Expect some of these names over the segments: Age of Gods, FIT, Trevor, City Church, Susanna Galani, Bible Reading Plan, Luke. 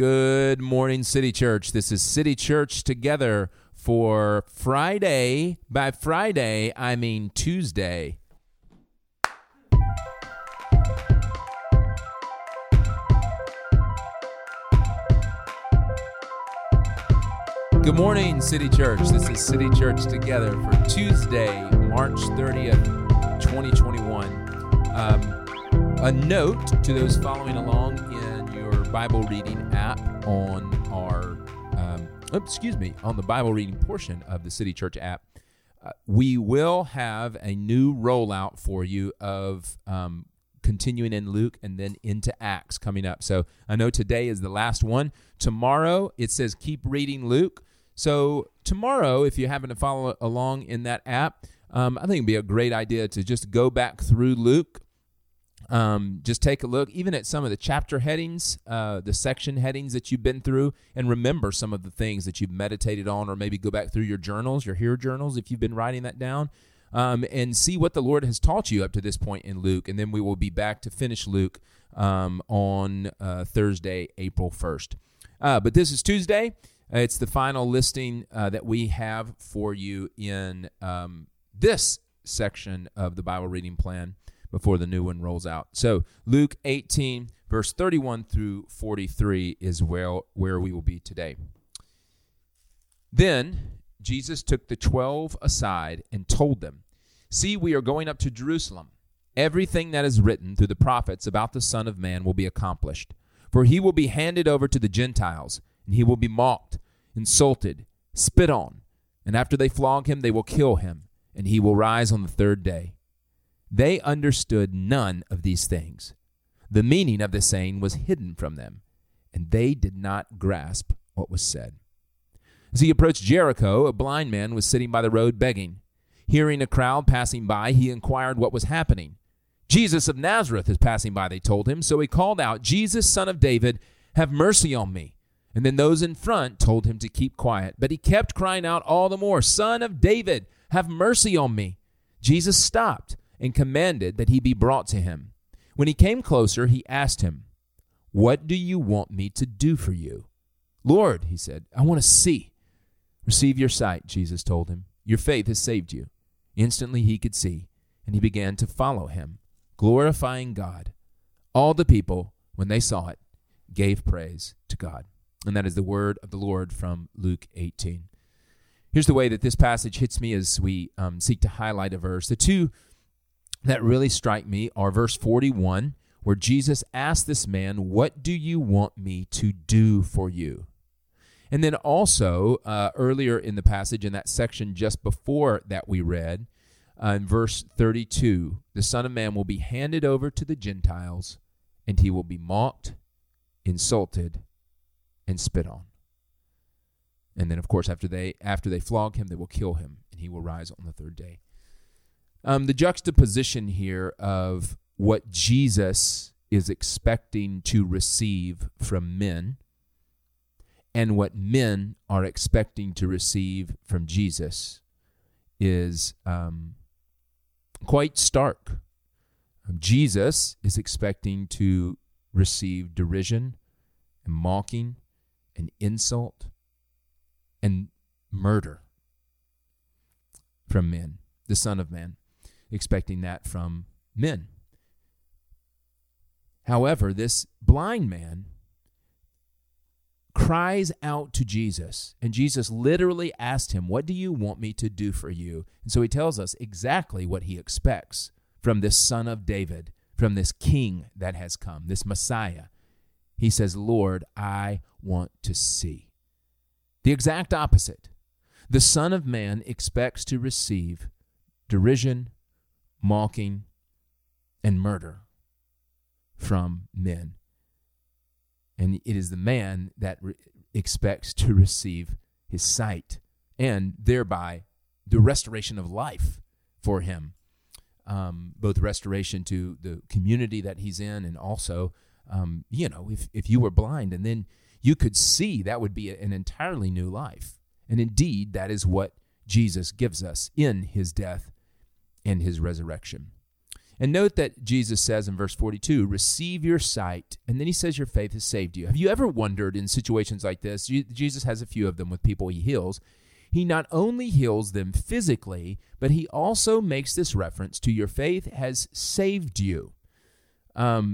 Good morning, City Church. This is City Church Together for Friday. By Friday, I mean Tuesday. Good morning, City Church. This is City Church Together for Tuesday, March 30th, 2021. A note to those following along in your Bible reading app on our, on the Bible reading portion of the City Church app, we will have a new rollout for you of continuing in Luke and then into Acts coming up. So I know today is the last one. Tomorrow, it says keep reading Luke. So tomorrow, if you happen to follow along in that app, I think it'd be a great idea to just go back through Luke. Just take a look, even at some of the chapter headings, the section headings that you've been through, and remember some of the things that you've meditated on, or maybe go back through your journals, your HEAR journals, if you've been writing that down, and see what the Lord has taught you up to this point in Luke. And then we will be back to finish Luke on Thursday, April 1st. But this is Tuesday. It's the final listing that we have for you in this section of the Bible reading plan before the new one rolls out. So Luke 18, verse 31 through 43 is where we will be today. Then Jesus took the 12 aside and told them, "See, we are going up to Jerusalem. Everything that is written through the prophets about the Son of Man will be accomplished. For he will be handed over to the Gentiles, and he will be mocked, insulted, spit on. And after they flog him, they will kill him, and he will rise on the third day." They understood none of these things. The meaning of the saying was hidden from them, and they did not grasp what was said. As he approached Jericho, a blind man was sitting by the road begging. Hearing a crowd passing by, he inquired what was happening. "Jesus of Nazareth is passing by," they told him. So he called out, "Jesus, Son of David, have mercy on me." And then those in front told him to keep quiet. But he kept crying out all the more, "Son of David, have mercy on me." Jesus stopped and commanded that he be brought to him. When he came closer, he asked him, "What do you want me to do for you?" "Lord," he said, "I want to see." "Receive your sight," Jesus told him. "Your faith has saved you." Instantly he could see, and he began to follow him, glorifying God. All the people, when they saw it, gave praise to God. And that is the word of the Lord from Luke 18. Here's the way that this passage hits me as we seek to highlight a verse. The two that really strike me are verse 41, where Jesus asked this man, "What do you want me to do for you?" And then also earlier in the passage, in that section just before that we read, in verse 32, the Son of Man will be handed over to the Gentiles, and he will be mocked, insulted, and spit on. And then, of course, after they flog him, they will kill him, and he will rise on the third day. The juxtaposition here of what Jesus is expecting to receive from men and what men are expecting to receive from Jesus is quite stark. Jesus is expecting to receive derision and mocking and insult and murder from men, the Son of Man, expecting that from men. However, this blind man cries out to Jesus, and Jesus literally asked him, "What do you want me to do for you?" And so he tells us exactly what he expects from this Son of David, from this King that has come, this Messiah. He says, "Lord, I want to see." The exact opposite. The Son of Man expects to receive derision, mocking, and murder from men. And it is the man that expects to receive his sight and thereby the restoration of life for him, both restoration to the community that he's in, and also, if you were blind and then you could see, that would be an entirely new life. And indeed, that is what Jesus gives us in his death and his resurrection. And note that Jesus says in verse 42, receive your sight. And then he says your faith has saved you. Have you ever wondered in situations like this? Jesus has a few of them with people he heals. He not only heals them physically, but he also makes this reference to your faith has saved you. There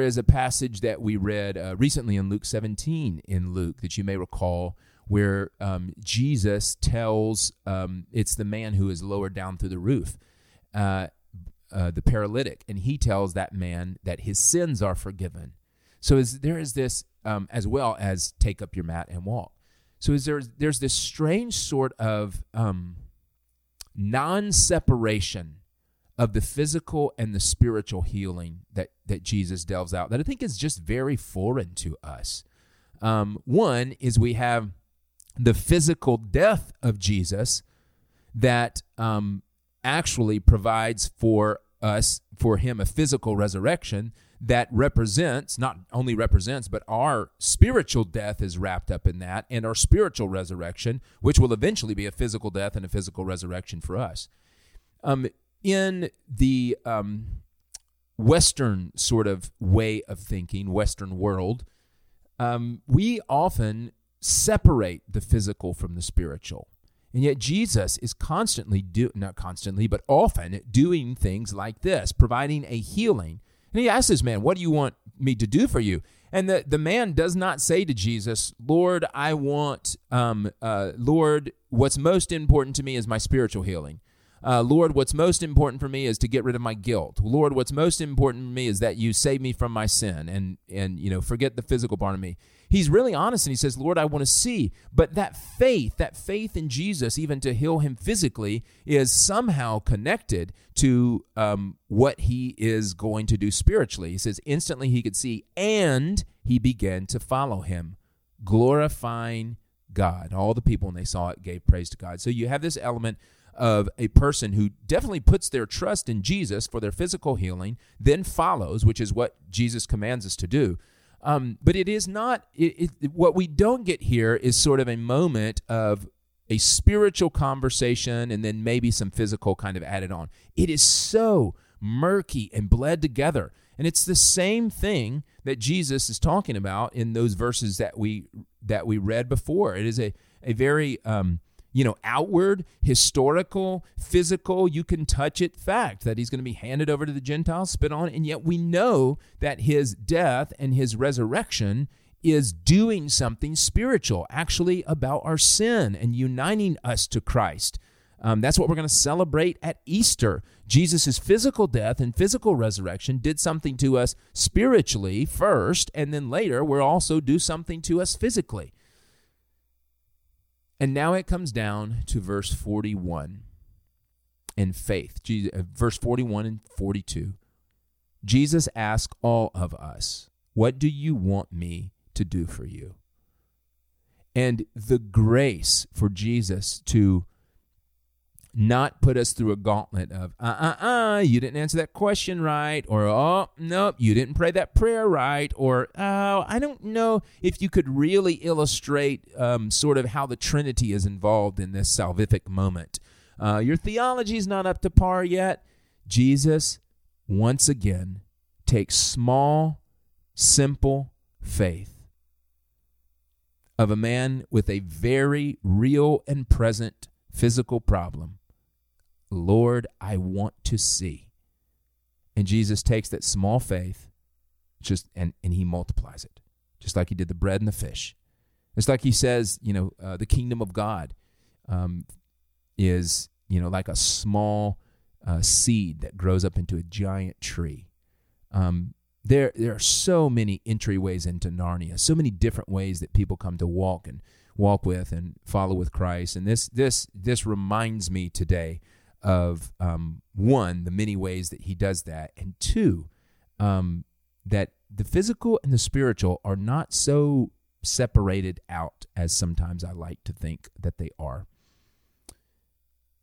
is a passage that we read recently in Luke 17 in Luke that you may recall where Jesus tells it's the man who is lowered down through the roof, the paralytic, and he tells that man that his sins are forgiven. So there is this as well as take up your mat and walk. So there's this strange sort of non-separation of the physical and the spiritual healing that Jesus delves out that I think is just very foreign to us. One is we have the physical death of Jesus that actually provides for us, for him, a physical resurrection that represents, not only represents, but our spiritual death is wrapped up in that, and our spiritual resurrection, which will eventually be a physical death and a physical resurrection for us. In the Western sort of way of thinking, Western world, we often separate the physical from the spiritual. And yet Jesus is constantly, not constantly, but often doing things like this, providing a healing. And he asks this man, what do you want me to do for you? And the man does not say to Jesus, Lord, Lord, what's most important to me is my spiritual healing. Lord, what's most important for me is to get rid of my guilt. Lord, what's most important for me is that you save me from my sin and forget the physical part of me. He's really honest, and he says, Lord, I want to see. But that faith in Jesus, even to heal him physically, is somehow connected to what he is going to do spiritually. He says, instantly he could see, and he began to follow him, glorifying God. All the people, when they saw it, gave praise to God. So you have this element of a person who definitely puts their trust in Jesus for their physical healing, then follows, which is what Jesus commands us to do. But it is not, what we don't get here is sort of a moment of a spiritual conversation and then maybe some physical kind of added on. It is so murky and bled together. And it's the same thing that Jesus is talking about in those verses that we read before. It is a very outward, historical, physical, you can touch it fact that he's going to be handed over to the Gentiles, spit on, and yet we know that his death and his resurrection is doing something spiritual, actually about our sin and uniting us to Christ. That's what we're going to celebrate at Easter. Jesus' physical death and physical resurrection did something to us spiritually first, and then later we'll also do something to us physically. And now it comes down to verse 41 in faith. Verse 41 and 42. Jesus asked all of us, what do you want me to do for you? And the grace for Jesus to not put us through a gauntlet of, you didn't answer that question right, or, oh, nope, you didn't pray that prayer right, or, oh, I don't know if you could really illustrate sort of how the Trinity is involved in this salvific moment. Your theology's not up to par yet. Jesus, once again, takes small, simple faith of a man with a very real and present physical problem. Lord, I want to see. And Jesus takes that small faith and he multiplies it, just like he did the bread and the fish. It's like he says, the kingdom of God is, like a small seed that grows up into a giant tree. There are so many entryways into Narnia, so many different ways that people come to walk with and follow with Christ. And this reminds me today of, one, the many ways that he does that, and two, that the physical and the spiritual are not so separated out as sometimes I like to think that they are.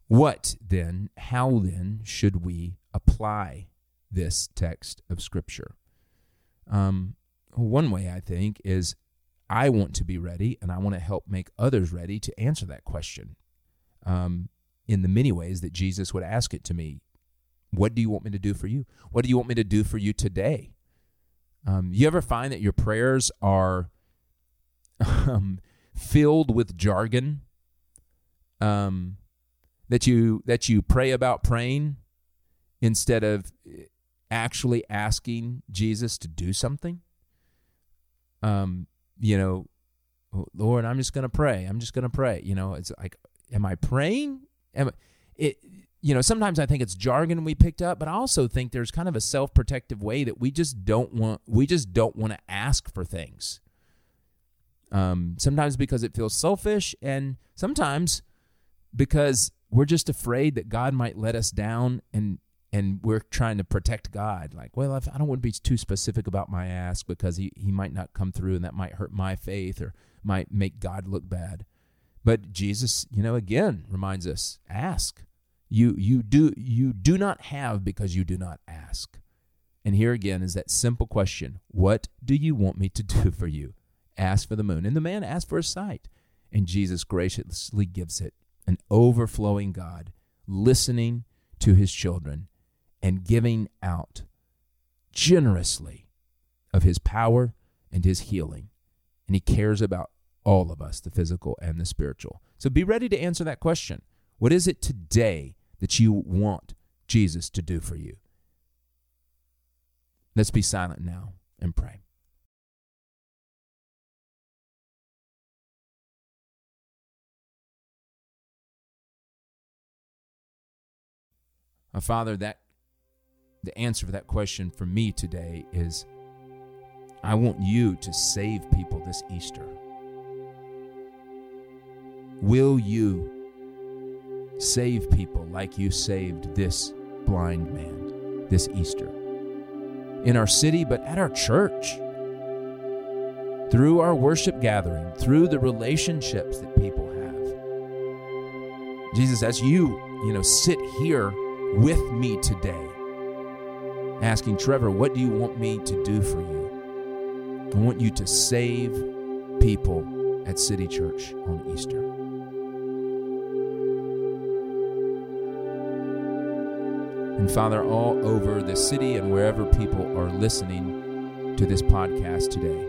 What then, how then should we apply this text of Scripture? One way, I think, is I want to be ready, and I want to help make others ready to answer that question in the many ways that Jesus would ask it to me What do you want me to do for you? What do you want me to do for you today? You ever find that your prayers are filled with jargon that you pray about praying instead of actually asking Jesus to do something? Lord, I'm just going to pray. I'm just going to pray. It's like, am I praying? Sometimes I think it's jargon we picked up, but I also think there's kind of a self-protective way that we just don't want to ask for things. Sometimes because it feels selfish, and sometimes because we're just afraid that God might let us down, and we're trying to protect God. Like, well, I don't want to be too specific about my ask because he might not come through, and that might hurt my faith or might make God look bad. But Jesus, again, reminds us, ask. You do not have because you do not ask. And here again is that simple question, what do you want me to do for you? Ask for the moon. And the man asked for a sight, and Jesus graciously gives it. An overflowing God listening to his children and giving out generously of his power and his healing. And he cares about all of us, the physical and the spiritual. So be ready to answer that question. What is it today that you want Jesus to do for you? Let's be silent now and pray. Father, the answer for that question for me today is, I want you to save people this Easter. Will you save people like you saved this blind man this Easter? In our city, but at our church. Through our worship gathering, through the relationships that people have. Jesus, as you sit here with me today, asking Trevor, what do you want me to do for you? I want you to save people at City Church on Easter. And Father, all over the city and wherever people are listening to this podcast today,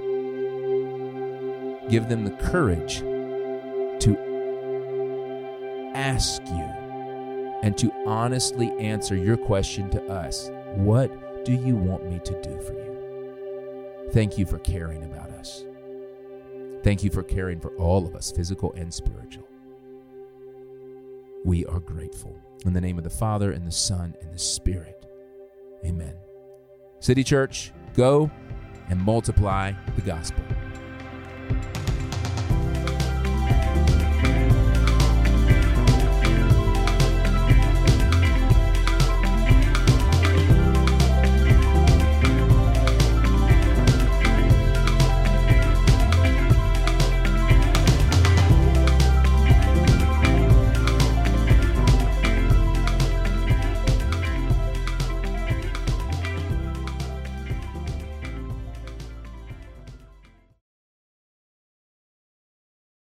give them the courage to ask you and to honestly answer your question to us. What do you want me to do for you? Thank you for caring about us. Thank you for caring for all of us, physical and spiritual. We are grateful. In the name of the Father, and the Son, and the Spirit. Amen. City Church, go and multiply the gospel.